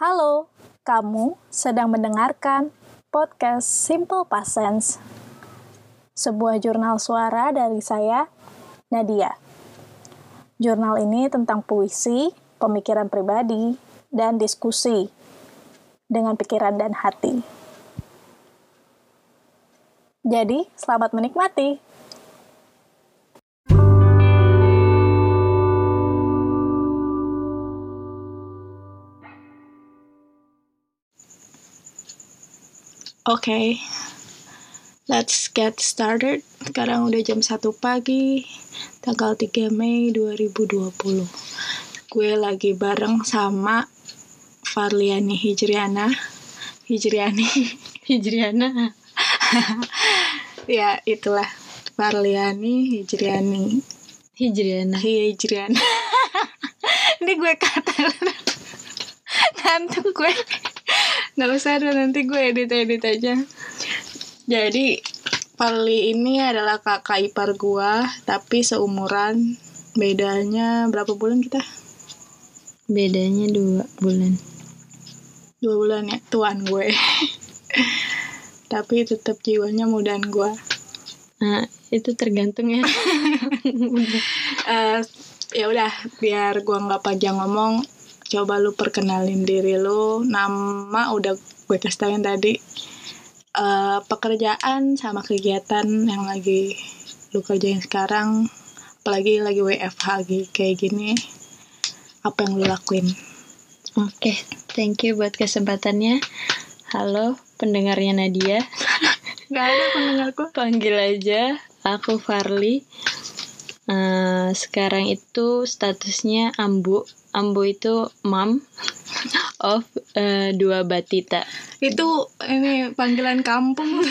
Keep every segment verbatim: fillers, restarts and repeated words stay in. Halo, kamu sedang mendengarkan podcast Simple Passions, sebuah jurnal suara dari saya, Nadia. Jurnal ini tentang puisi, pemikiran pribadi, dan diskusi dengan pikiran dan hati. Jadi, selamat menikmati. Oke, okay. Let's get started. Sekarang udah jam satu pagi, tanggal tiga Mei dua ribu dua puluh. Gue lagi bareng sama Farliani Hijriana. Hijriani, Hijriana. Ya, itulah. Farliani Hijriani. Hijriana, Hijriana. Ini gue kata ngantuk gue. Nggak usah, nanti gue edit-edit aja. Jadi, Farli ini adalah kakak ipar gue, tapi seumuran. Bedanya berapa bulan kita? Bedanya dua bulan. Dua bulan ya, tuan gue. Tapi tetap jiwanya mudaan gue. Nah, itu tergantung ya. uh, ya udah, biar gue nggak panjang ngomong. Coba lu perkenalin diri lu, nama udah gue ceritain tadi, uh, pekerjaan sama kegiatan yang lagi lu kerjain sekarang, apalagi lagi W F H kayak gini, apa yang lu lakuin? Oke, okay, thank you buat kesempatannya. Halo, pendengarnya Nadia. Gak ada pendengarku. Panggil aja, aku Farli. Uh, sekarang itu statusnya ambu. Ambu itu mom of uh, dua batita. Itu ini panggilan kampung.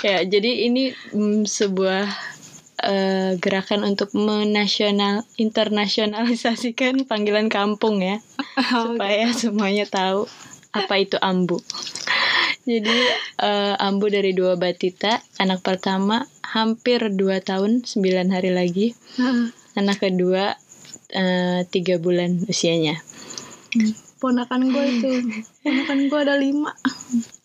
Ya, jadi ini mm, sebuah uh, gerakan untuk menasional internasionalisasikan panggilan kampung ya. Oh, supaya gitu. Semuanya tahu apa itu ambu. Jadi uh, ambu dari dua batita, anak pertama hampir dua tahun, sembilan hari lagi. Hmm. Anak kedua Uh, tiga bulan usianya. Ponakan gue itu Ponakan gue ada lima.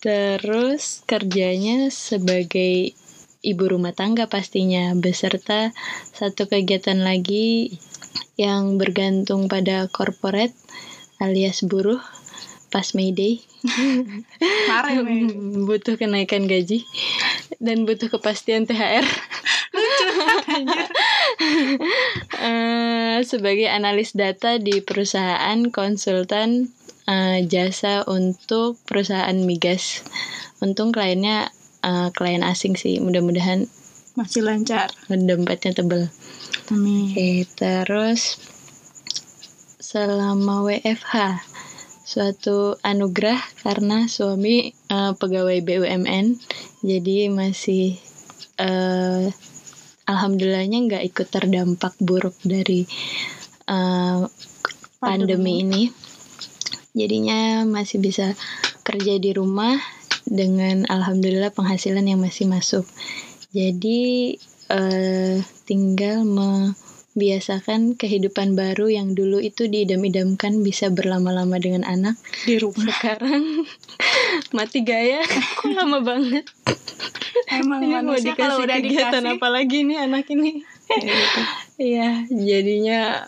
Terus kerjanya sebagai ibu rumah tangga pastinya, beserta satu kegiatan lagi yang bergantung pada korporat alias buruh pas Mayday. Marah, butuh kenaikan gaji dan butuh kepastian T H R. Lucu. uh, Sebagai analis data di perusahaan konsultan uh, jasa untuk perusahaan migas. Untung kliennya uh, klien asing sih, mudah-mudahan masih lancar, dompetnya tebel. Amin. Okay, terus selama W F H suatu anugerah karena suami uh, pegawai B U M N, jadi masih uh, alhamdulillahnya nggak ikut terdampak buruk dari uh, pandemi ini. Jadinya masih bisa kerja di rumah dengan alhamdulillah penghasilan yang masih masuk. Jadi uh, tinggal membiasakan kehidupan baru yang dulu itu diidam-idamkan bisa berlama-lama dengan anak. Di rumah. Sekarang mati gaya. Kok lama banget. Emang ini manusia kalau udah kegiatan dikasih, apalagi nih anak ini. Iya, jadinya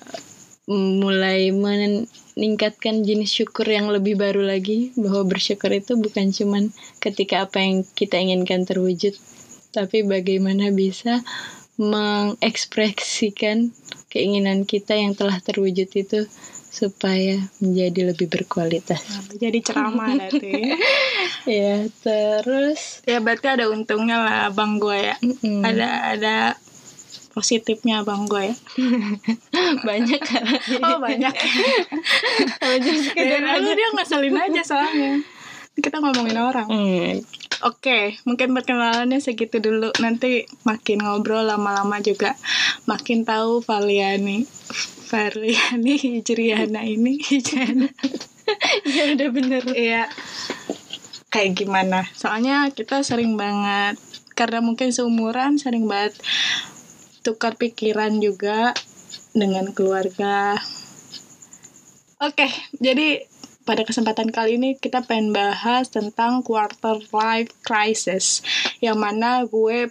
mulai meningkatkan jenis syukur yang lebih baru lagi, bahwa bersyukur itu bukan cuman ketika apa yang kita inginkan terwujud, tapi bagaimana bisa mengekspresikan keinginan kita yang telah terwujud itu supaya menjadi lebih berkualitas. Jadi ceramah nanti. Ya, terus ya berarti ada untungnya lah abang gue ya. Mm. Ada ada positifnya abang gue ya. Banyak. Oh, banyak. Kalau jadi sekedar aja dia ngeselin aja soalnya. Kita ngomongin orang. Mm. Oke, okay, mungkin perkenalannya segitu dulu. Nanti makin ngobrol lama-lama juga makin tahu Farliani. Farliani Hijriana ini Hijriana. Ya udah bener. Iya. Kayak gimana? Soalnya kita sering banget, karena mungkin seumuran, sering banget tukar pikiran juga dengan keluarga. Oke, okay, jadi Pada kesempatan kali ini kita pengen bahas tentang quarter life crisis, yang mana gue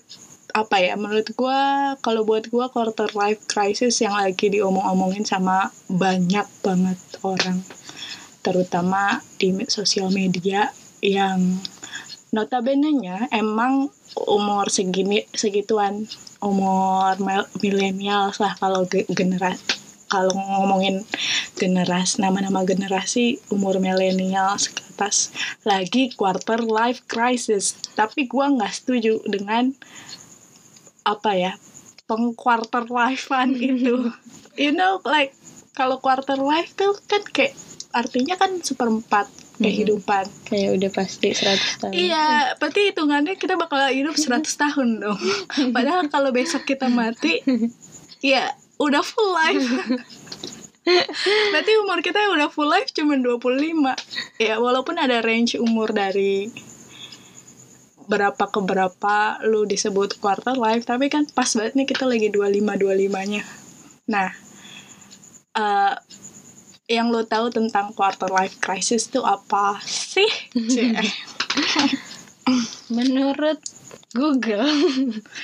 apa ya menurut gue kalau buat gue quarter life crisis yang lagi diomong-omongin sama banyak banget orang, terutama di sosial media yang notabenenya emang umur segini segituan umur milenial lah kalau generasi. Kalau ngomongin generasi, nama-nama generasi umur milenial ke atas lagi quarter life crisis. Tapi gue nggak setuju dengan apa ya pengquarter life-an itu. You know, like kalau quarter life tuh kan kayak artinya kan seperempat kehidupan. Hmm, kayak udah pasti seratus tahun. Iya, berarti hitungannya kita bakal hidup seratus tahun dong. Padahal kalau besok kita mati, ya udah full life. Berarti umur kita udah full life cuma dua puluh lima. Ya, walaupun ada range umur dari berapa ke berapa lu disebut quarter life, tapi kan pas banget nih kita lagi dua puluh lima dua puluh lima-nya. Nah, uh, yang lu tahu tentang quarter life crisis tuh apa sih? Menurut Google.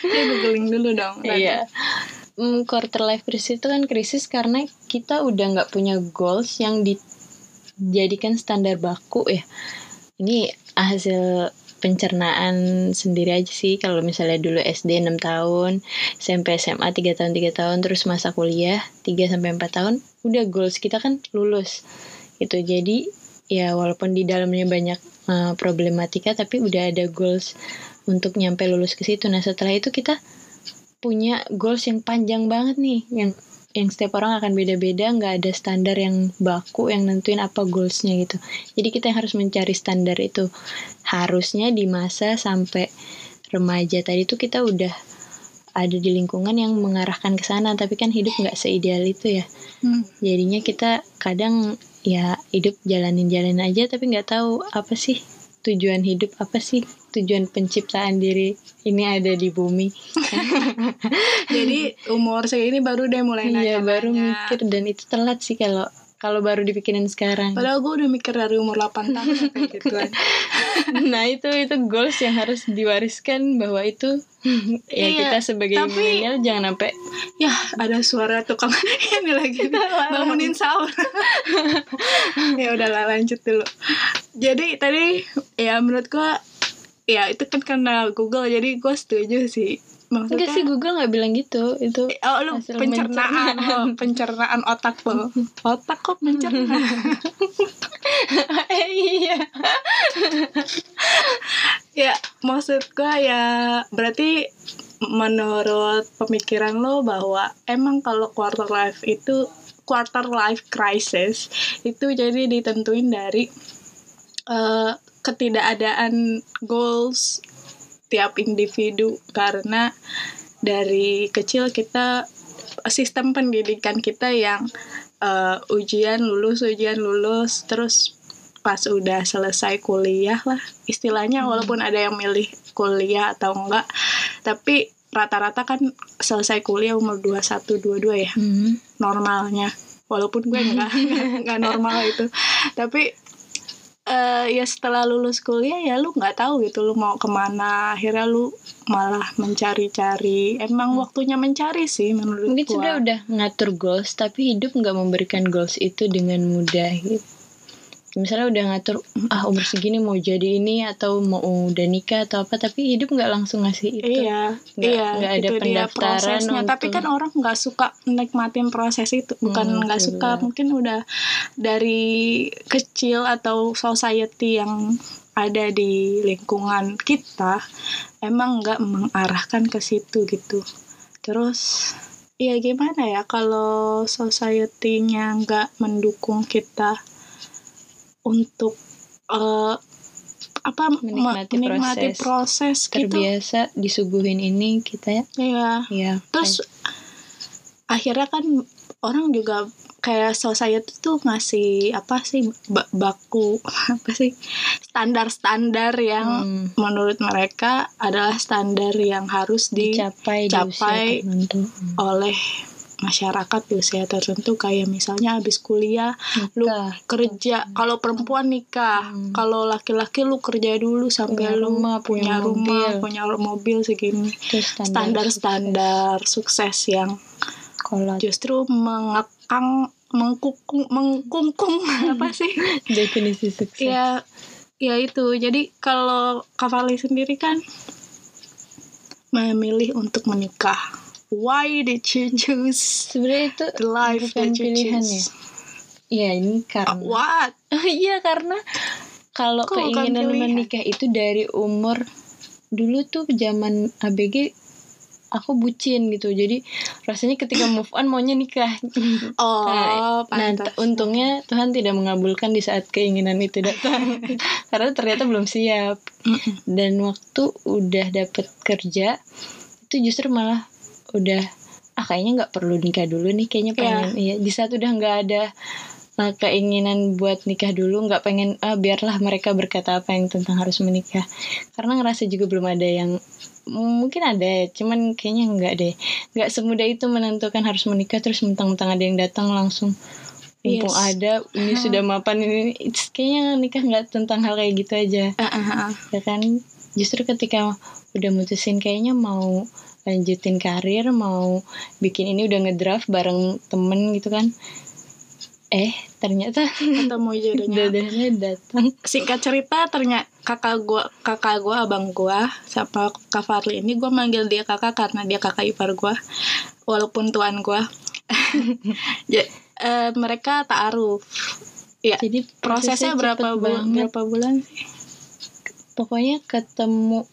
Ya googling dulu dong. Iya. Um, quarter life crisis itu kan krisis karena kita udah nggak punya goals yang dijadikan standar baku ya. Ini hasil pencernaan sendiri aja sih. Kalau misalnya dulu S D enam tahun, S M P S M A tiga tahun, tiga tahun, terus masa kuliah tiga sampai empat tahun, udah goals kita kan lulus. Itu jadi ya walaupun di dalamnya banyak uh, problematika, tapi udah ada goals untuk nyampe lulus ke situ. Nah, setelah itu kita punya goals yang panjang banget nih, yang yang setiap orang akan beda-beda, nggak ada standar yang baku yang nentuin apa goalsnya gitu. Jadi kita yang harus mencari standar itu. Harusnya di masa sampai remaja tadi tuh kita udah ada di lingkungan yang mengarahkan ke sana, tapi kan hidup nggak seideal itu ya. Hmm. Jadinya kita kadang ya hidup jalanin-jalanin aja, tapi nggak tahu apa sih tujuan hidup, apa sih tujuan penciptaan diri ini ada di bumi. Jadi umur segini baru deh mulai nanya. Iya, baru mikir, dan itu telat sih kalau kalau baru dipikirin sekarang. Padahal gue udah mikir dari umur delapan tahun sampai gitu. Nah, itu itu goals yang harus diwariskan, bahwa itu ya iya, kita sebagai milenial jangan sampai ya ada suara tukang ini lagi bangunin sahur. Ya udahlah, lanjut dulu. Jadi tadi ya menurut gue ya itu kan karena Google, jadi gue setuju sih. Maksudnya, enggak sih, Google gak bilang gitu. Itu oh, lu pencernaan, oh, pencernaan otak lo. Otak kok mencerna. Iya. Ya maksud gue ya berarti menurut pemikiran lo bahwa emang kalau quarter life itu quarter life crisis itu jadi ditentuin dari uh, ketidakadaan goals tiap individu, karena dari kecil kita sistem pendidikan kita yang uh, ujian lulus ujian lulus terus pas udah selesai kuliah lah istilahnya. Hmm. Walaupun ada yang milih kuliah atau enggak, tapi rata-rata kan selesai kuliah umur dua puluh satu dua puluh dua ya. Hmm. Normalnya, walaupun gue enggak enggak normal itu, tapi Uh, ya setelah lulus kuliah ya lu nggak tahu gitu lu mau kemana, akhirnya lu malah mencari-cari. Emang hmm. waktunya mencari sih menurut mungkin gua. Sudah udah ngatur goals tapi hidup nggak memberikan goals itu dengan mudah gitu. Misalnya udah ngatur ah umur segini mau jadi ini atau mau udah nikah atau apa, tapi hidup nggak langsung ngasih itu. Iya, nggak, iya, nggak ada pendaftaran untuk... Tapi kan orang nggak suka nikmatin proses itu, bukan nggak hmm, suka iya. Mungkin udah dari kecil atau society yang ada di lingkungan kita emang nggak mengarahkan ke situ gitu. Terus ya gimana ya kalau society-nya nggak mendukung kita untuk uh, apa menikmati, menikmati proses, proses terbiasa gitu. Disuguhin ini kita ya. Iya. Ya, terus kayak. Akhirnya kan orang juga kayak society tuh ngasih apa sih baku apa sih standar-standar yang hmm. menurut mereka adalah standar yang harus dicapai, dicapai di usia tertentu. Oleh masyarakat di usia tertentu, kayak misalnya abis kuliah nikah. Lu kerja, hmm. kalau perempuan nikah, hmm. kalau laki-laki lu kerja dulu sampai punya lu rumah, punya rumah, mobil. punya mobil segini, standar-standar sukses yang kolot. Justru mengekang, mengkukung, mengkungkung apa sih definisi sukses? Ya, ya itu. Jadi kalau Kavali sendiri kan memilih untuk menikah. Why did you choose? Sebenarnya itu the life bukan pilihan ya. Iya ini karena. Uh, what? Iya karena kalau keinginan menikah itu dari umur dulu tuh zaman A B G aku bucin gitu. Jadi rasanya ketika move on maunya nikah. Oh, nah, pantas. Nah, untungnya Tuhan tidak mengabulkan di saat keinginan itu datang. Karena ternyata belum siap. Dan waktu udah dapet kerja itu justru malah udah ah kayaknya nggak perlu nikah dulu nih, kayaknya pengen yeah. iya di saat udah nggak ada nah, keinginan buat nikah dulu, nggak pengen ah biarlah mereka berkata apa yang tentang harus menikah, karena ngerasa juga belum ada yang mungkin ada, cuman kayaknya nggak deh, nggak semudah itu menentukan harus menikah terus mentang-mentang ada yang datang langsung mumpung yes. ada ini uh-huh. sudah mapan ini, it's kayaknya nikah nggak tentang hal kayak gitu aja uh-huh. ya kan, justru ketika udah mutusin kayaknya mau lanjutin karir, mau bikin ini udah ngedraft bareng temen gitu kan, eh ternyata ketemu jodohnya, jodohnya datang. Singkat cerita ternyata kakak gue kakak gue abang gue sama Kak Farli ini, gue manggil dia kakak karena dia kakak ipar gue walaupun tuan gue. ya, e, mereka ta'aruf ya, jadi prosesnya, prosesnya berapa bulan berapa bulan sih pokoknya ketemu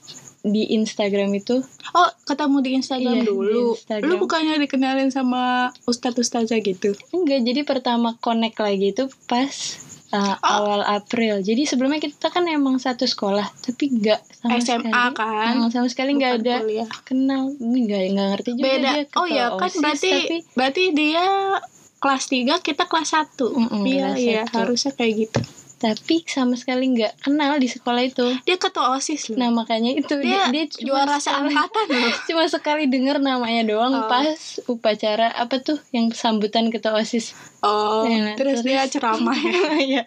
di Instagram itu. Oh, ketemu di Instagram iya, dulu. Di Instagram. Lu bukannya dikenalin sama ustaz-ustazah gitu? Enggak, jadi pertama connect lagi itu pas uh, oh. awal April. Jadi sebelumnya kita kan emang satu sekolah, tapi enggak sama S M A sekali. Kan? Nah, sama sekali enggak ada kuliah. Kenal. Enggak, enggak ngerti juga beda. Dia. Oh iya, kan O S I S, berarti tapi... berarti dia kelas tiga, kita kelas satu. Iya, iya, harusnya kayak gitu. Tapi sama sekali nggak kenal di sekolah itu. Dia ketua OSIS loh. Nah makanya itu dia, dia, dia juara seangkatan loh. Cuma sekali denger namanya doang oh. pas upacara apa tuh yang sambutan ketua OSIS. Oh nah, terus, terus dia ceramah ya.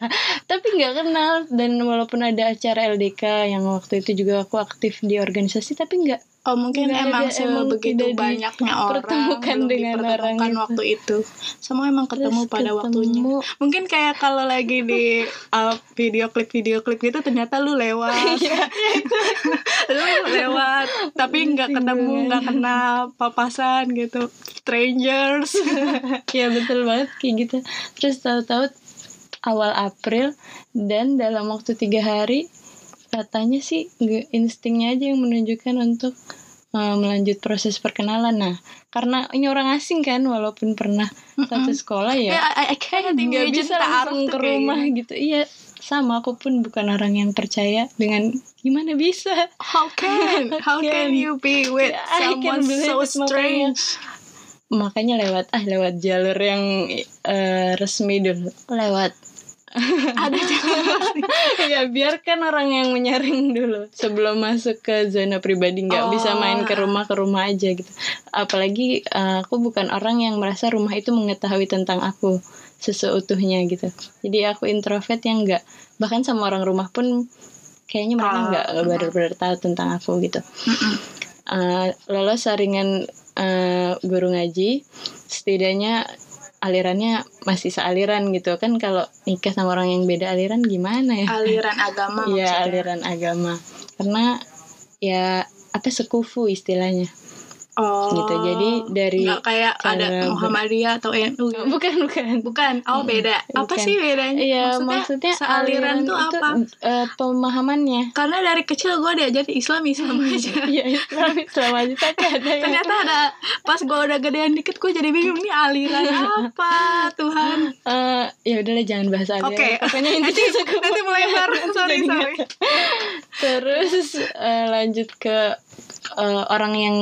Tapi nggak kenal. Dan walaupun ada acara L D K yang waktu itu juga aku aktif di organisasi, tapi nggak. Oh mungkin gak emang sebegitu banyaknya orang pertemukan dengan orang itu. Waktu itu semua emang ketemu. Terus pada ketemu. Waktunya mungkin kayak kalau lagi di uh, video klip video klip gitu ternyata lu lewat lu lewat tapi nggak ketemu, nggak kenal, papasan gitu, strangers. Ya betul banget kayak gitu. Terus tahu-tahu awal April dan dalam waktu tiga hari katanya sih instingnya aja yang menunjukkan untuk uh, melanjut proses perkenalan. Nah, karena ini orang asing kan, walaupun pernah mm-hmm. satu sekolah ya. Ya, kayak nggak bisa langsung ke rumah gitu. Iya, sama aku pun bukan orang yang percaya dengan gimana bisa. How can? How can you be with someone so strange? Makanya lewat ah lewat jalur yang uh, resmi dulu. Lewat. Ada ya biarkan orang yang menyaring dulu sebelum masuk ke zona pribadi, nggak oh. bisa main ke rumah ke rumah aja gitu. Apalagi uh, aku bukan orang yang merasa rumah itu mengetahui tentang aku seseutuhnya gitu. Jadi aku introvert yang nggak, bahkan sama orang rumah pun kayaknya mereka nggak uh, benar-benar tahu tentang aku gitu. Uh, lolos saringan uh, guru ngaji setidaknya alirannya masih sealiran gitu kan. Kalau nikah sama orang yang beda aliran gimana ya, aliran agama maksudnya. Ya aliran agama karena ya apa sekufu istilahnya oh, gitu. Jadi dari nggak kayak ada Muhammadiyah atau N U gitu. bukan bukan bukan oh beda bukan. Apa sih bedanya ya, maksudnya, maksudnya sealiran tuh apa itu, uh, pemahamannya. Karena dari kecil gue diajarin Islam Islam aja ya Islam Islam aja tapi ada yang... ternyata ada pas gue udah gedean dikit gue jadi bingung nih aliran apa Tuhan. Uh, ya udahlah jangan bahas aliran. Oke okay. nanti nanti melebar sorry sorry terus uh, lanjut ke uh, orang yang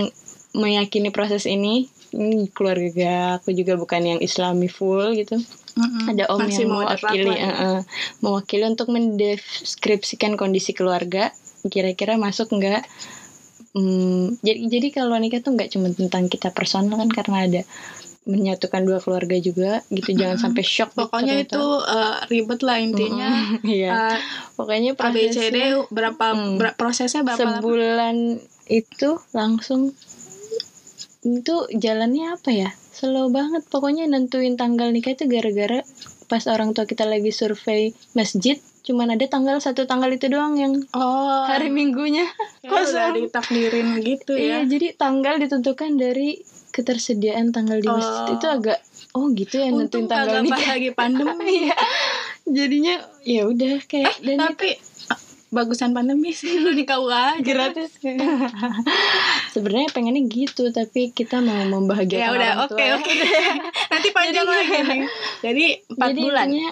meyakini proses ini. Ini keluarga aku juga bukan yang Islami full gitu. Mm-hmm. Ada om masih yang mewakili uh, mewakili untuk mendeskripsikan kondisi keluarga kira-kira masuk enggak. Hmm, jadi jadi kalau nikah tuh enggak cuma tentang kita personal kan, karena ada menyatukan dua keluarga juga gitu, jangan mm-hmm. sampai shock pokoknya gitu, itu uh, ribet lah intinya. Mm-hmm. Iya. uh, pokoknya prosesnya, A B C D berapa mm, ber- prosesnya berapa sebulan lama? Itu langsung itu jalannya apa ya, slow banget pokoknya. Nentuin tanggal nikah itu gara-gara pas orang tua kita lagi survei masjid, cuman ada tanggal satu tanggal itu doang yang oh, hari Minggunya ya, kosong, udah ditakdirin gitu ya. Iya, jadi tanggal ditentukan dari ketersediaan tanggal di masjid. Oh, itu agak oh gitu ya, nentuin tanggal nikah. Untung agak lagi pandemi. Ya, jadinya ya udah kayak eh, dan tapi itu, bagusan pandemi sih lu nikah U A gratis. Sebenarnya pengennya gitu, tapi kita mau membahagiakan ya, udah, orang tua. Ya udah, oke oke. Nanti panjang lagi nih. Jadi empat bulan. Jadinya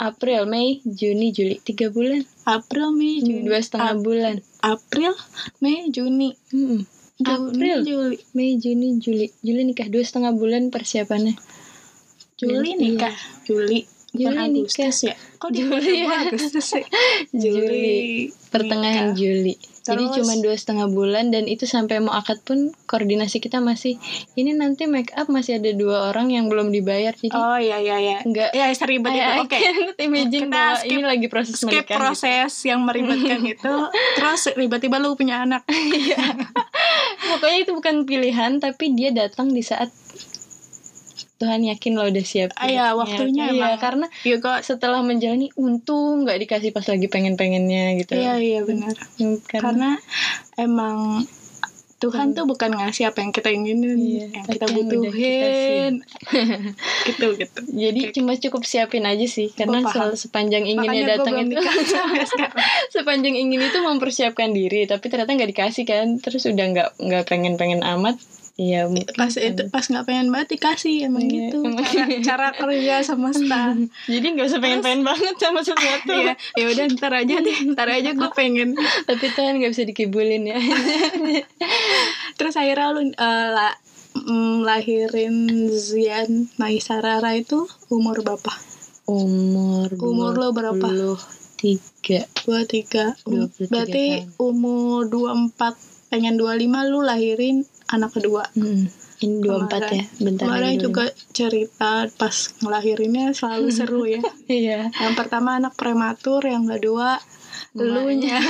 April, Mei, Juni, Juli, tiga bulan. April, Mei, Juni, dua setengah bulan. April, Mei, Juni. Hmm. April, Juli, Mei, Juni, Juli. Juli nikah dua setengah bulan persiapannya. Juli nikah, iya. Juli. Juli Agustus nikah. Ya. Kok Juli ya? Agustus sih. Juli. Juli. Pertengahan nikah. Juli. Terus, jadi cuma dua setengah bulan, dan itu sampai mau akad pun koordinasi kita masih ini, nanti make up masih ada dua orang yang belum dibayar, jadi oh iya iya iya nggak ya seribet itu. Oke, imagine bahwa skip, ini lagi proses skip menikah, proses gitu, yang meribetkan itu. Terus tiba-tiba lu punya anak. Pokoknya itu bukan pilihan, tapi dia datang di saat Tuhan yakin lo udah siap. Iya, waktunya ya, karena juga setelah menjalani untung nggak dikasih pas lagi pengen-pengennya gitu. Iya iya benar. Hmm, karena, karena emang Tuhan hmm. tuh bukan ngasih apa yang kita inginin, iya, yang kita butuhin. Gitu gitu. Jadi kayak cuma cukup siapin aja sih, karena selalu sepanjang inginnya datang itu. Sepanjang ingin itu mempersiapkan diri, tapi ternyata nggak dikasih kan, terus udah nggak nggak pengen-pengen amat. Iya, pas kan itu pas nggak pengen banget dikasih emang yeah, gitu cara, cara kerja semesta. Jadi nggak usah pengen-pengen banget sama sesuatu. Ya, ya udah ntar aja deh, ntar aja gue pengen. Tapi Tuhan nggak bisa dikibulin ya. Terus akhirnya lu uh, la, um, lahirin Zian Maisara itu umur berapa? Umur umur lo berapa? Tiga dua tiga. Berarti tahun. Umur dua empat pengen dua lima lu lahirin anak kedua. Hmm. Ini dua puluh empat ya. Bentar lagi juga cerita pas ngelahirinnya selalu seru ya. Iya. Yang pertama anak prematur, yang kedua elunya.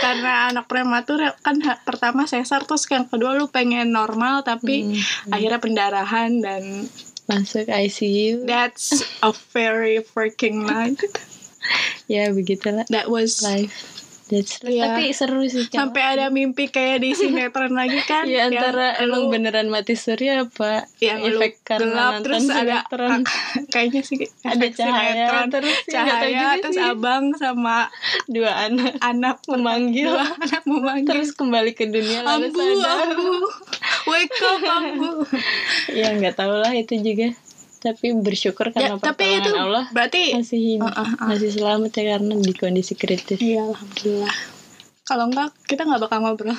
Karena anak prematur kan pertama sesar, terus yang kedua lu pengen normal tapi hmm. akhirnya pendarahan dan masuk I C U. That's a very freaking night. Ya begitulah. That was life. Ya. Tapi seru sih cowok. Sampai ada mimpi kayak di sinetron lagi kan. Ya, antara emang beneran mati suri apa yang efek karena nonton terus sinetron. Ada, kayaknya sih ada cahaya sinetron, terus cahaya terus sih. Abang sama dua anak anak memanggil, dua anak memanggil terus kembali ke dunia lalu ambu, sadar. Ambu. Wake up ambu. Ya nggak tahu lah itu juga, tapi bersyukur karena ya, pertolongan itu, Allah berarti, masih hidup, uh, uh, uh. masih selamat ya, karena di kondisi kritis. Iya, alhamdulillah. Kalau enggak kita nggak bakal ngobrol.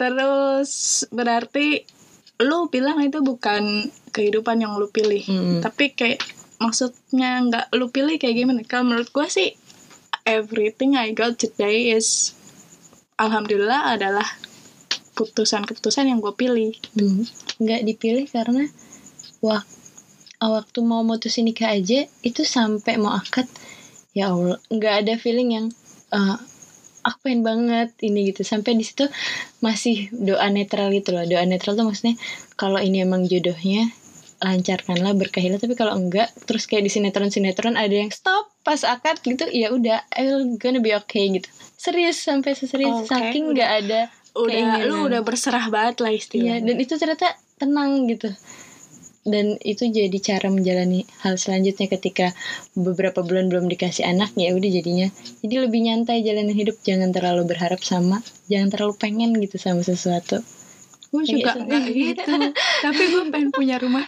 Terus berarti lu bilang itu bukan kehidupan yang lu pilih, mm-hmm. tapi kayak maksudnya nggak lu pilih kayak gimana? Kalau menurut gue sih everything I got today is alhamdulillah adalah keputusan-keputusan yang gue pilih. Hmm. Nggak dipilih karena wah, waktu mau mutusin nikah aja itu sampai mau akad ya Allah nggak ada feeling yang uh, aku pengen banget ini gitu, sampai di situ masih doa netral gitu loh. Doa netral tuh maksudnya kalau ini emang jodohnya lancarkanlah, berkahilah, tapi kalau enggak terus kayak di sinetron-sinetron ada yang stop pas akad gitu, ya udah I'm gonna be okay gitu. Serius sampai seserius okay, saking nggak ada udah keinginan. Lu udah berserah banget lah istilahnya. Iya, dan itu ternyata tenang gitu. Dan itu jadi cara menjalani hal selanjutnya ketika beberapa bulan belum dikasih anak, ya udah jadinya jadi lebih nyantai jalanin hidup, jangan terlalu berharap sama, jangan terlalu pengen gitu sama sesuatu. Gue juga nggak gitu, tapi gue pengen punya rumah.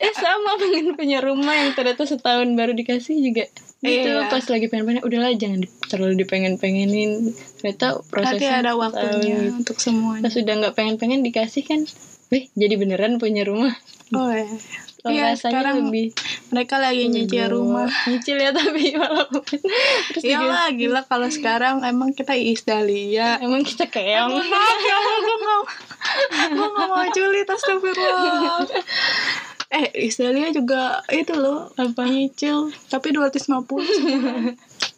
Eh sama, pengen punya rumah yang ternyata setahun baru dikasih juga gitu. Iya. Pas lagi pengen-pengen udahlah jangan di, terlalu dipengen-pengenin, ternyata prosesnya ada waktunya tahu, untuk semuanya. Pas udah nggak pengen-pengen dikasih kan, weh jadi beneran punya rumah. Oh ya. Iya, sekarang lebih. Mereka lagi nyicil rumah. Nyicil ya tapi malah terus iya lah, gila kalau sekarang emang kita Isdalia. Emang kita keong. Gue gak mau julid, astagfirullah. Eh, Isdalia juga itu loh. Apa? Nyicil. Tapi dua ratus lima puluh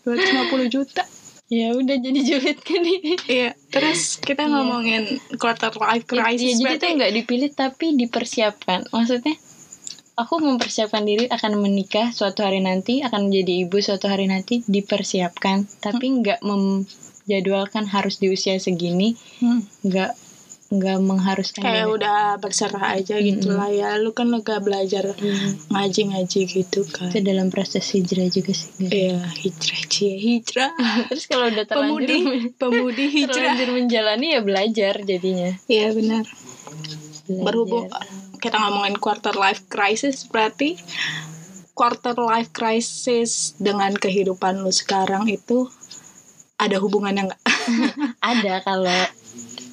dua ratus lima puluh juta. Ya udah jadi julid kan ini. Iya. Terus kita ngomongin quarter life crisis. Jadi itu gak dipilih tapi dipersiapkan. Maksudnya? Aku mempersiapkan diri akan menikah suatu hari nanti, akan menjadi ibu suatu hari nanti, dipersiapkan. Tapi nggak menjadwalkan harus di usia segini, nggak hmm. nggak mengharuskan. Kayak udah berserah aja hmm. gitulah ya. Lu kan lega belajar hmm. ngaji-ngaji gitu kan. Itu dalam proses hijrah juga sih. Iya, hijrah cie hijrah. Terus kalau udah terlanjur, pemudi, pemudi hijrah. Terlanjur menjalani ya belajar jadinya. Iya benar. Belajar. Berhubung kita ngomongin quarter life crisis, berarti quarter life crisis dengan kehidupan lu sekarang itu ada hubungannya nggak? Ada, kalau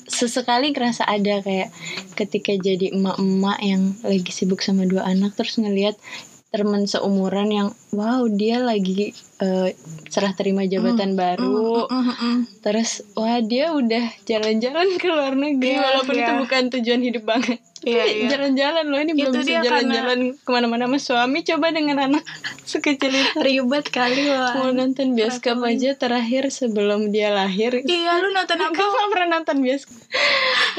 sesekali kerasa ada, kayak ketika jadi emak-emak yang lagi sibuk sama dua anak terus ngelihat teman seumuran yang wow dia lagi uh, serah terima jabatan mm, baru mm, mm, mm, mm. terus wah dia udah jalan-jalan ke luar negeri yeah, walaupun yeah. itu bukan tujuan hidup banget yeah, yeah. jalan-jalan loh ini itu belum bisa jalan-jalan karena... kemana-mana sama suami coba dengan anak sekecil itu ribet kali loh. Mau nonton bioskop Rakan. aja terakhir sebelum dia lahir. Iya lu nonton apa? Aku gak pernah nonton bioskop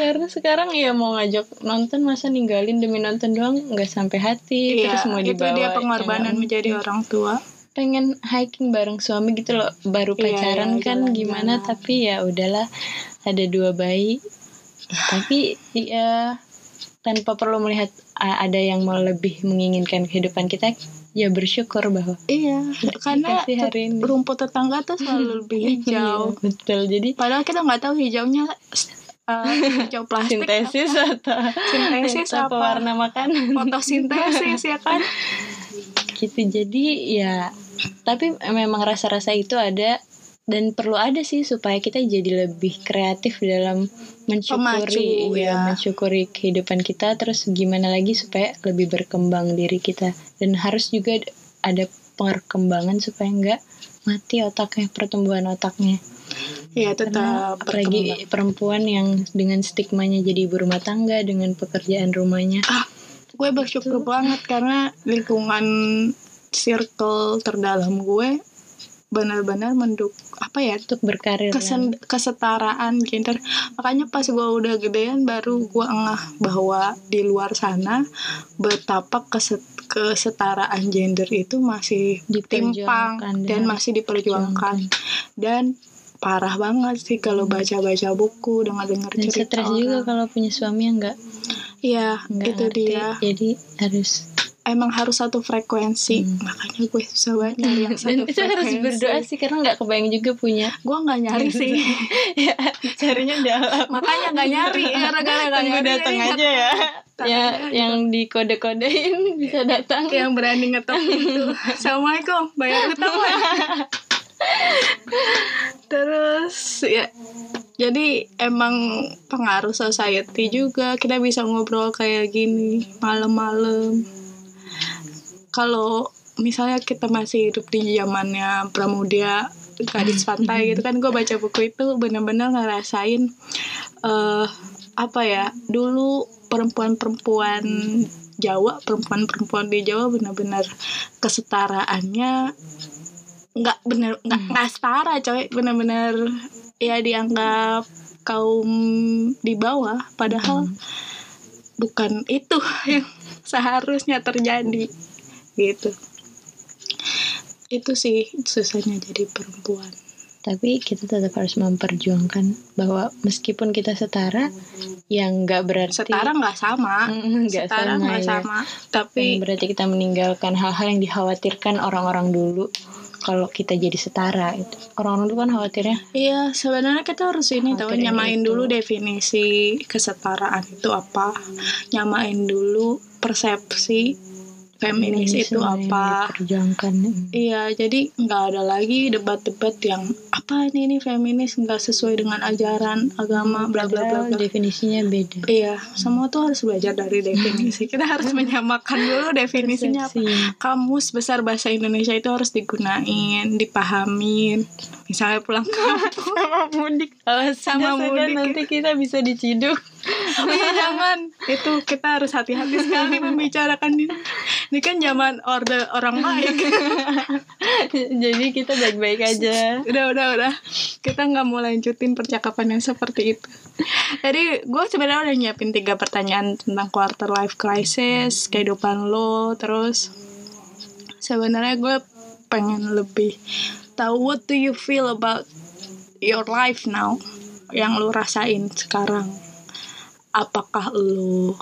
karena sekarang ya mau ngajak nonton masa ninggalin demi nonton doang nggak sampai hati yeah, terus mau dibawa pengorbanan menjadi orang tua. Pengen hiking bareng suami gitu loh, baru pacaran iya, kan jalan, gimana jalan. Tapi ya udahlah ada dua bayi tapi ya tanpa perlu melihat ada yang mau lebih menginginkan kehidupan kita ya bersyukur bahwa iya karena hari ini. Rumput tetangga tuh selalu lebih hijau. Betul, jadi padahal kita nggak tahu hijaunya Uh, hijau plastik sintesis apa? atau sintesis atau apa? warna makanan fotosintesis ya kan gitu. Jadi ya tapi memang rasa-rasa itu ada dan perlu ada sih supaya kita jadi lebih kreatif dalam mensyukuri Pemacu, ya, ya mensyukuri kehidupan kita. Terus gimana lagi supaya lebih berkembang diri kita dan harus juga ada perkembangan supaya enggak mati otaknya, pertumbuhan otaknya. Iya tetap. Apalagi perempuan yang dengan stigmanya jadi ibu rumah tangga dengan pekerjaan rumahnya. Ah, gue bersyukur Betul. banget karena lingkungan circle terdalam gue benar-benar menduk apa ya untuk berkarir kesen, kesetaraan gender. Makanya pas gue udah gedean baru gue ngeh bahwa di luar sana betapa keset, kesetaraan gender itu masih timpang dan masih diperjuangkan dan parah banget sih kalau baca-baca buku dengan dengar cerita. Dan stres juga kalau punya suami yang enggak. Iya, itu ngerti. Dia. Jadi harus emang harus satu frekuensi. Hmm. Makanya gue susah banget nyari yang satu frekuensi. Dan harus berdoa sih karena enggak kebayang juga punya. Gue enggak nyari sih. Ya, carinya dalam. Makanya enggak nyari gara-gara enggak nyari. Tunggu datang aja ya. Ya, yang dikode-kodein bisa datang. Yang berani ngetok itu. Assalamualaikum, bayar utang. Terus ya jadi emang pengaruh society juga kita bisa ngobrol kayak gini malam-malam. Kalau misalnya kita masih hidup di zamannya Pramudia Gadis Pantai gitu kan, gue baca buku itu benar-benar ngerasain uh, apa ya dulu perempuan-perempuan Jawa perempuan-perempuan di Jawa benar-benar kesetaraannya nggak bener nggak nggak setara coy, bener-bener ya dianggap kaum di bawah padahal hmm. bukan itu yang seharusnya terjadi gitu. Itu sih susahnya jadi perempuan, tapi kita tetap harus memperjuangkan bahwa meskipun kita setara yang nggak berarti setara nggak sama mm, gak setara nggak sama, ya. sama tapi yang berarti kita meninggalkan hal-hal yang dikhawatirkan orang-orang dulu. Kalau kita jadi setara itu orang-orang dulu kan khawatirnya. Iya, sebenarnya kita harus ini tahu nyamain itu. Dulu definisi kesetaraan itu apa. Nyamain dulu persepsi feminis itu apa. Iya, jadi nggak ada lagi debat-debat yang apa ini ini feminis nggak sesuai dengan ajaran agama bla bla bla. Definisinya beda. Iya, semua tuh harus belajar dari definisi. Kita harus menyamakan dulu definisinya apa. Kamus besar bahasa Indonesia itu harus digunain, dipahamin. Misalnya pulang kampung sama mudik, sama mudik nanti kita bisa diciduk. Iya, zaman itu kita harus hati-hati sekali membicarakan ini. Ini kan zaman order orang baik. Jadi kita baik-baik aja. Udah, udah, udah. Kita nggak mau lanjutin percakapan yang seperti itu. Jadi gue sebenarnya udah nyiapin tiga pertanyaan tentang quarter life crisis, kehidupan lo, terus sebenarnya gue pengen lebih tahu what do you feel about your life now, yang lo rasain sekarang. Apakah lo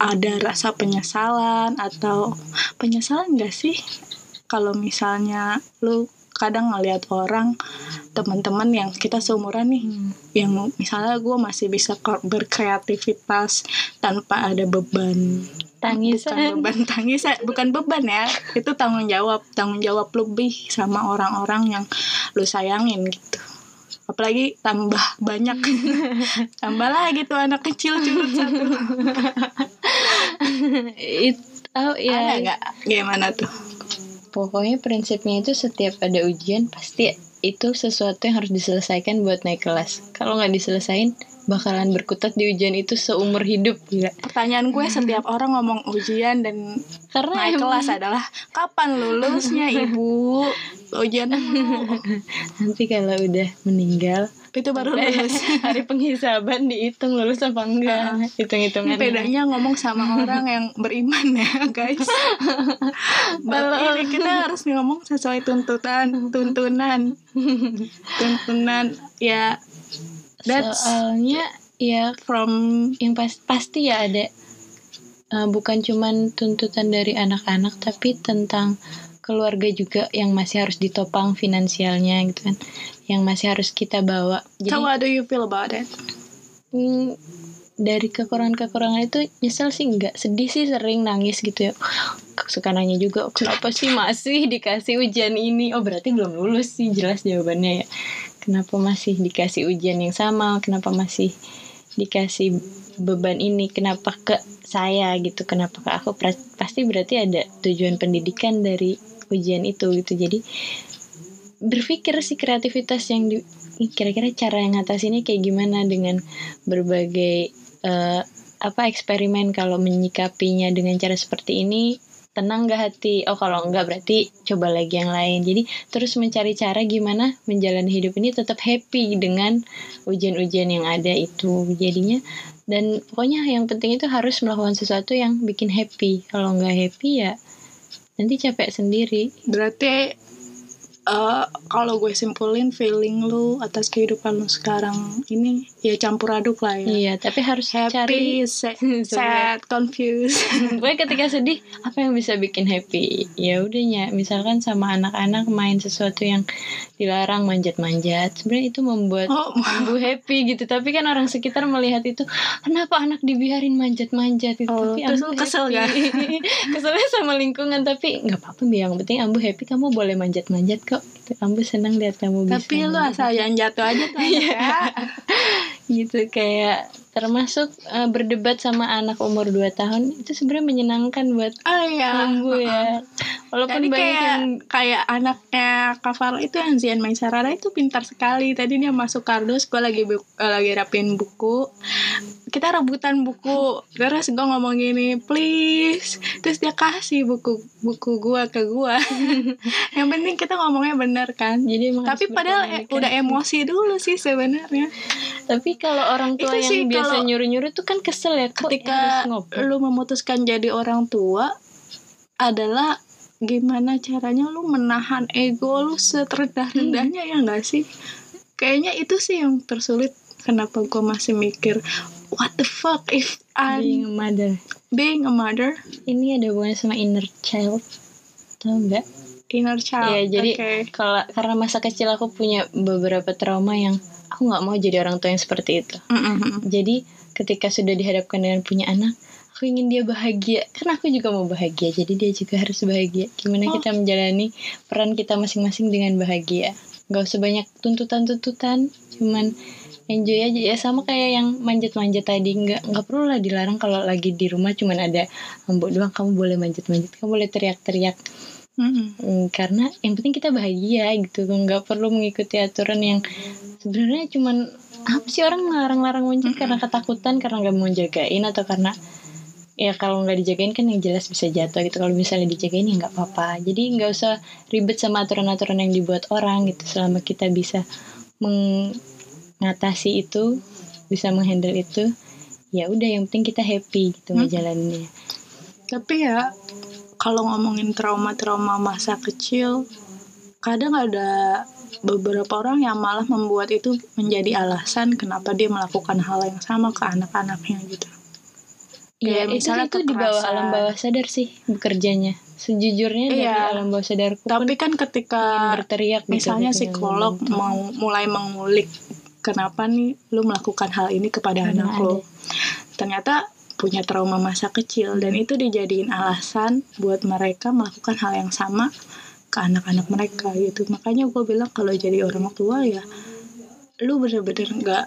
ada rasa penyesalan atau penyesalan gak sih kalau misalnya lo kadang ngelihat orang teman-teman yang kita seumuran nih, hmm. yang misalnya gue masih bisa berkreativitas tanpa ada beban tangisan, bukan beban tangisan, bukan beban ya, itu tanggung jawab tanggung jawab lebih sama orang-orang yang lo sayangin gitu. Apalagi tambah banyak tambah lagi tuh anak kecil curut satu. It, oh ya, ada nggak gimana tuh? Pokoknya prinsipnya itu setiap ada ujian pasti itu sesuatu yang harus diselesaikan buat naik kelas. Kalau nggak diselesain bakalan berkutat di ujian itu seumur hidup. Gila. Pertanyaan gue setiap orang ngomong ujian dan karena naik kelas adalah kapan lulusnya ibu? Ujian dulu. Nanti kalau udah meninggal itu baru lulus. Hari penghisaban dihitung lulus apa enggak. Uh, Hitung-hitungan. Bedanya ngomong sama orang yang beriman ya guys. Kalau kita harus ngomong sesuai tuntutan, tuntunan, tuntunan ya. That's soalnya ya from yang pas, pasti ya ada uh, bukan cuman tuntutan dari anak-anak tapi tentang keluarga juga yang masih harus ditopang finansialnya gitu kan, yang masih harus kita bawa. Jadi, so what do you feel about it? Mm, dari kekurangan-kekurangan itu nyesel sih enggak, sedih sih, sering nangis gitu ya. Suka nanya juga kenapa sih masih dikasih ujian ini, oh berarti belum lulus sih, jelas jawabannya ya. Kenapa masih dikasih ujian yang sama, kenapa masih dikasih beban ini, kenapa ke saya gitu, kenapa ke aku. Pasti berarti ada tujuan pendidikan dari ujian itu gitu. Jadi berpikir sih kreativitas yang di, kira-kira cara yang ngatasinnya kayak gimana dengan berbagai uh, apa eksperimen. Kalau menyikapinya dengan cara seperti ini tenang gak hati, oh kalau enggak berarti coba lagi yang lain. Jadi terus mencari cara gimana menjalani hidup ini tetap happy dengan ujian-ujian yang ada itu jadinya. Dan pokoknya yang penting itu harus melakukan sesuatu yang bikin happy, kalau enggak happy ya nanti capek sendiri. Berarti uh, kalau gue simpulin feeling lu atas kehidupan lu sekarang ini ya campur aduk lah ya. Iya, tapi harus happy, cari sad, sad confused. Gue ketika sedih apa yang bisa bikin happy, ya udahnya misalkan sama anak-anak main sesuatu yang dilarang, manjat-manjat, sebenarnya itu membuat oh, gue happy gitu. Tapi kan orang sekitar melihat itu kenapa anak dibiarin manjat-manjat gitu. Oh, tapi terus lu kesel ya keselnya sama lingkungan, tapi nggak apa-apa, yang penting ambu happy, kamu boleh manjat-manjat kok, ambu senang lihat kamu bisa. Tapi lu asal jangan jatuh aja tuh ya. Gitu kayak termasuk uh, berdebat sama anak umur dua tahun itu sebenarnya menyenangkan buat oh, iya. Ambu ya. Walaupun tadi banyak kayak, yang... kayak anaknya Kak Farlo itu yang Zian Maisara itu pintar sekali. Tadi dia masuk kardus, gue lagi bu- lagi rapiin buku. Kita rebutan buku. Terus gue ngomong gini, please. Terus dia kasih buku buku gue ke gue. Yang penting kita ngomongnya benar kan. Jadi tapi padahal e- udah emosi dulu sih sebenarnya. Tapi kalau orang tua itu yang biasa nyuruh-nyuruh tuh kan kesel ya. Ketika lu memutuskan jadi orang tua adalah gimana caranya lu menahan ego lu serendah-rendahnya, hmm. ya gak sih? Kayaknya itu sih yang tersulit. Kenapa gue masih mikir what the fuck if I'm being a mother. Being a mother ini ada hubungannya sama inner child, tau gak? Inner child. Ya jadi okay. Kalau karena masa kecil aku punya beberapa trauma yang aku gak mau jadi orang tua yang seperti itu. Mm-hmm. Jadi ketika sudah dihadapkan dengan punya anak, aku ingin dia bahagia, karena aku juga mau bahagia, jadi dia juga harus bahagia. Gimana oh. kita menjalani peran kita masing-masing dengan bahagia, gak usah banyak tuntutan-tuntutan, cuman enjoy aja ya. Sama kayak yang manjat-manjat tadi, nggak nggak perlu lah dilarang. Kalau lagi di rumah cuman ada ambo doang, kamu boleh manjat-manjat, kamu boleh teriak-teriak. Mm-hmm. Karena yang penting kita bahagia gitu, nggak perlu mengikuti aturan yang sebenarnya cuman apa sih orang larang-larang muncul mm-hmm. karena ketakutan, karena nggak mau jagain, atau karena ya kalau nggak dijagain kan yang jelas bisa jatuh gitu. Kalau misalnya dijagain ya nggak apa-apa, jadi nggak usah ribet sama aturan-aturan yang dibuat orang gitu. Selama kita bisa mengatasi itu, bisa menghandle itu, ya udah yang penting kita happy gitu ngejalaninnya. Mm-hmm. Tapi ya kalau ngomongin trauma-trauma masa kecil, kadang ada beberapa orang yang malah membuat itu menjadi alasan kenapa dia melakukan hal yang sama ke anak-anaknya gitu. Iya, itu itu di bawah alam bawah sadar sih bekerjanya. Sejujurnya dari iya, alam bawah sadarku. Tapi kan ketika berteriak, misalnya gitu, psikolog gitu, mau mulai mengulik kenapa nih lu melakukan hal ini kepada karena anak lo, ternyata punya trauma masa kecil, dan itu dijadiin alasan buat mereka melakukan hal yang sama ke anak-anak mereka gitu. Makanya gue bilang kalau jadi orang tua ya lu bener-bener gak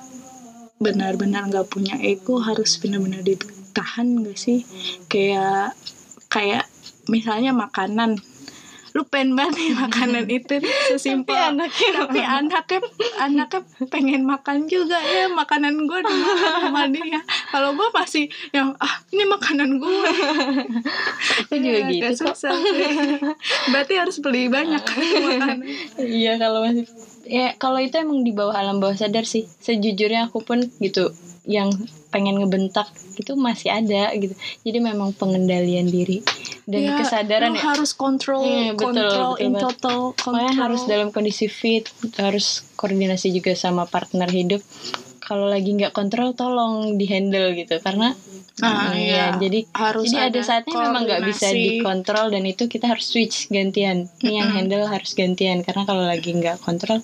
benar-benar gak punya ego, harus benar-benar ditahan gak sih. Kayak kayak misalnya makanan, lu pengen banget nih makanan itu sesimpel, tapi anaknya tapi anaknya anaknya pengen makan juga, ya makanan gue dimakan sama dia. Kalau gue masih yang ah ini makanan gue, itu juga ya, gitu kok. Berarti harus beli banyak makanan. Iya kalau masih ya kalau itu emang di bawah alam bawah sadar sih. Sejujurnya aku pun gitu, yang pengen ngebentak itu masih ada gitu. Jadi memang pengendalian diri dan ya, kesadaran ya harus kontrol, ya, kontrol in total. Makanya harus dalam kondisi fit, harus koordinasi juga sama partner hidup. Kalau lagi nggak kontrol tolong dihandle gitu, karena ah, ya, ya jadi harus jadi ada, ada saatnya koordinasi memang nggak bisa dikontrol, dan itu kita harus switch gantian. Ini mm-hmm. yang handle harus gantian, karena kalau lagi nggak kontrol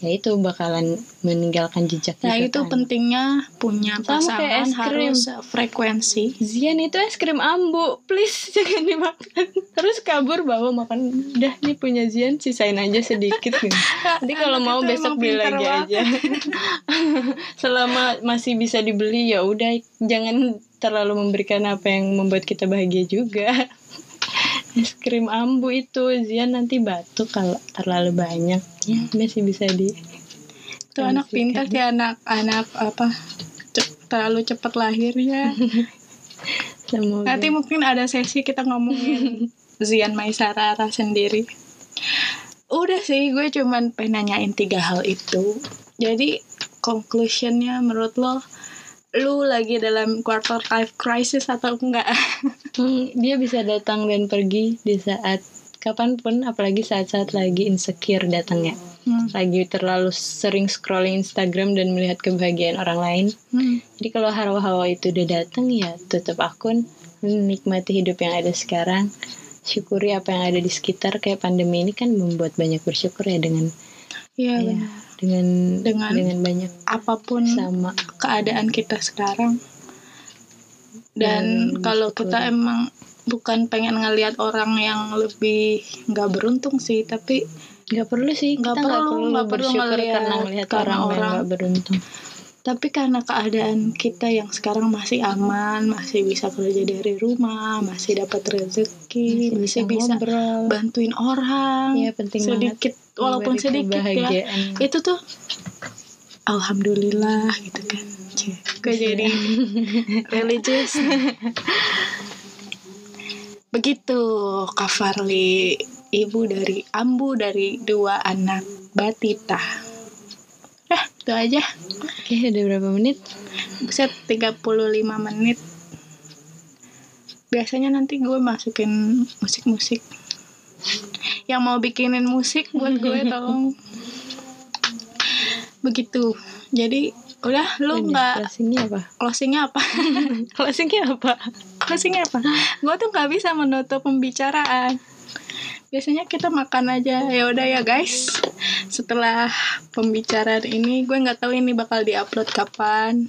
ya itu bakalan meninggalkan jejak. Nah itu kan pentingnya punya pasangan harus frekuensi. Zian itu es krim ambu, please jangan dimakan. Terus kabur bawa makan, udah nih punya Zian, sisain aja sedikit nih. Nanti kalau mau besok beli lagi aja. Selama masih bisa dibeli ya udah, jangan terlalu memberikan apa yang membuat kita bahagia juga. Es krim ambu itu Zian nanti batuk kalau terlalu banyak. Ya masih bisa di itu anak pintar ya, anak anak apa cep, terlalu cepat lahirnya. Nanti mungkin ada sesi kita ngomongin Zian Maisara sendiri. Udah sih, gue cuman pengen nanyain tiga hal itu. Jadi conclusionnya menurut lo, lu lagi dalam quarter life crisis atau enggak? Hmm, dia bisa datang dan pergi di saat kapanpun, apalagi saat-saat lagi insecure datangnya. Hmm. Lagi terlalu sering scrolling Instagram dan melihat kebahagiaan orang lain. Hmm. Jadi kalau hawa-hawa itu udah datang ya tutup akun, nikmati hidup yang ada sekarang, syukuri apa yang ada di sekitar. Kayak pandemi ini kan membuat banyak bersyukur ya dengan ya, ya dengan dengan dengan banyak apapun sama keadaan kita sekarang. Dan, dan kalau kita emang bukan pengen ngelihat orang yang lebih nggak beruntung sih, tapi nggak perlu sih, nggak perlu nggak perlu ngelihat karena ngelihat orang yang nggak beruntung, tapi karena keadaan kita yang sekarang masih aman, masih bisa kerja dari rumah, masih dapat rezeki, masih, masih bisa ngobrol, bantuin orang ya, penting sedikit banget. Walaupun sedikit ya, itu tuh alhamdulillah gitu kan. Gue jadi religius. Begitu Kak Farli, ibu dari ambu dari dua anak batita. Eh, itu aja. Oke, udah berapa menit? Buset, tiga puluh lima menit. Biasanya nanti gue masukin musik-musik. Yang mau bikinin musik buat gue tolong. Begitu. Jadi udah, lu nggak closingnya apa? Closingnya apa? closingnya apa? Closingnya apa? Gue tuh nggak bisa menutup pembicaraan. Biasanya kita makan aja. Ya udah ya guys. Setelah pembicaraan ini, gue nggak tahu ini bakal diupload kapan.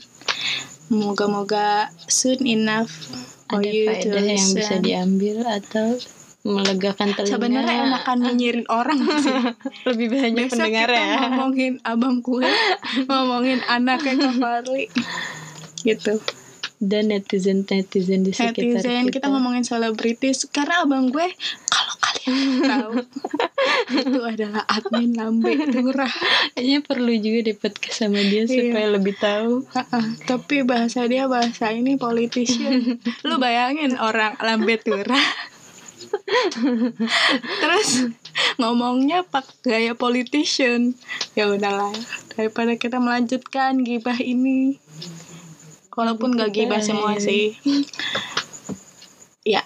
moga-moga soon enough for ada you to listen. Ada faedah yang bisa diambil atau melegakan telinga. Sebenarnya enakan nyinyirin orang sih. Lebih banyak pendengar ya. Besok kita ngomongin abang gue, ngomongin anaknya Kak Farli. Gitu. Dan netizen-netizen di sekitar netizen, kita. Netizen, kita ngomongin selebritis. Karena abang gue, kalau kalian tahu, itu adalah admin Lambe Turah. Kayaknya perlu juga di podcast sama dia supaya iya. lebih tahu. Uh-uh. Tapi bahasa dia, bahasa ini politician. Lu bayangin orang Lambe Turah. Terus ngomongnya pak gaya politician. Ya udahlah, daripada kita melanjutkan gibah ini. Walaupun gak gibah semua sih. Ya,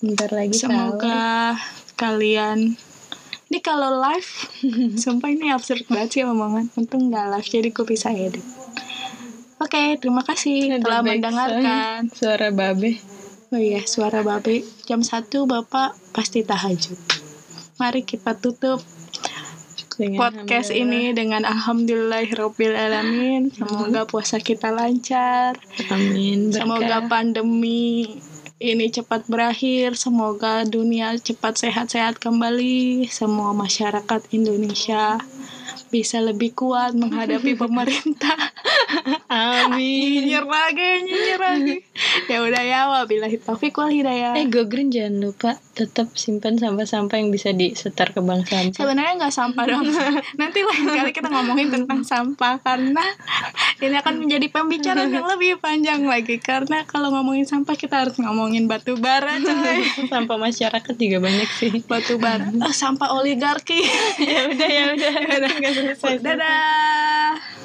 bentar lagi. Semoga tahu. Kalian ini kalau live sumpah ini absurd banget sih omongan. Untung gak live jadi gue bisa edit. Oke, okay, terima kasih telah mendengarkan suara babe. Oh iya, suara babe. Jam satu Bapak pasti tahajud. Mari kita tutup dengan podcast ini dengan alhamdulillahirabbil alamin. Semoga puasa kita lancar. Amin. Berkah. Semoga pandemi ini cepat berakhir, semoga dunia cepat sehat-sehat kembali, semua masyarakat Indonesia bisa lebih kuat menghadapi pemerintah. Amin. Nyinyir lagi, nyinyir lagi. Ya udah ya, wabillahi taufik wal hidayah. Eh, go green jangan lupa tetap simpan sampah-sampah yang bisa disetar ke bank sampah. Sebenarnya enggak sampah dong. Nanti lain kali kita ngomongin tentang sampah karena ini akan menjadi pembicaraan yang lebih panjang lagi karena kalau ngomongin sampah kita harus ngomongin batu bara, coy. Sampah masyarakat juga banyak sih. Batu bara, oh, sampah oligarki. Ya udah ya udah. Dadah.